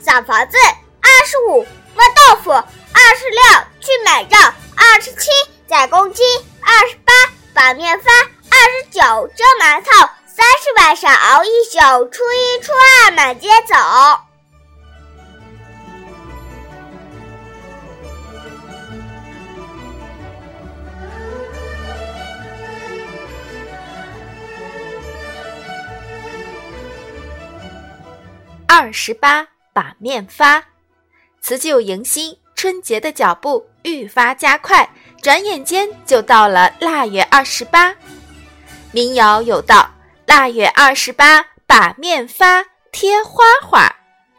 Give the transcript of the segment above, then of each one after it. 小房子25，卖豆腐26，去买肉27，宰公鸡28，把面发29，蒸馒头30，晚上熬一宿，初一初二满街走。28，把面发。辞旧迎新，春节的脚步愈发加快，转眼间就到了腊月28。民谣有道：“腊月28，把面发，贴花花。”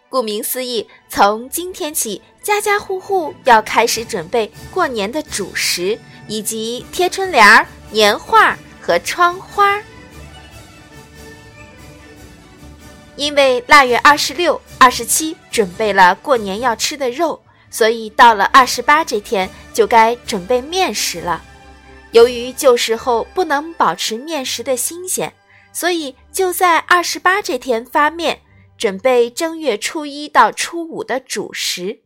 顾名思义，从今天起，家家户户要开始准备过年的主食，以及贴春联、年画和窗花。因为腊月26、27准备了过年要吃的肉，所以到了28这天就该准备面食了。由于旧时候不能保持面食的新鲜，所以就在28这天发面，准备正月初1到初5的主食。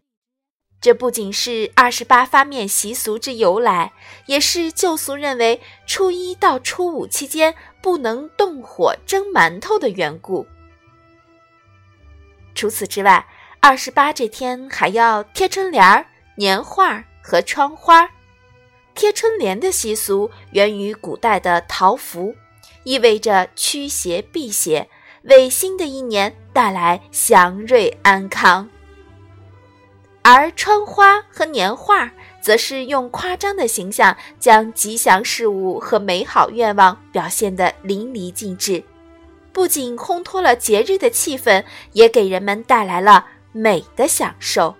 这不仅是28发面习俗之由来，也是旧俗认为初1到初5期间不能动火蒸馒头的缘故。除此之外，28这天还要贴春联、年画和窗花。贴春联的习俗源于古代的桃符，意味着驱邪避邪，为新的一年带来祥瑞安康。而窗花和年画则是用夸张的形象将吉祥事物和美好愿望表现得淋漓尽致，不仅烘托了节日的气氛，也给人们带来了美的享受。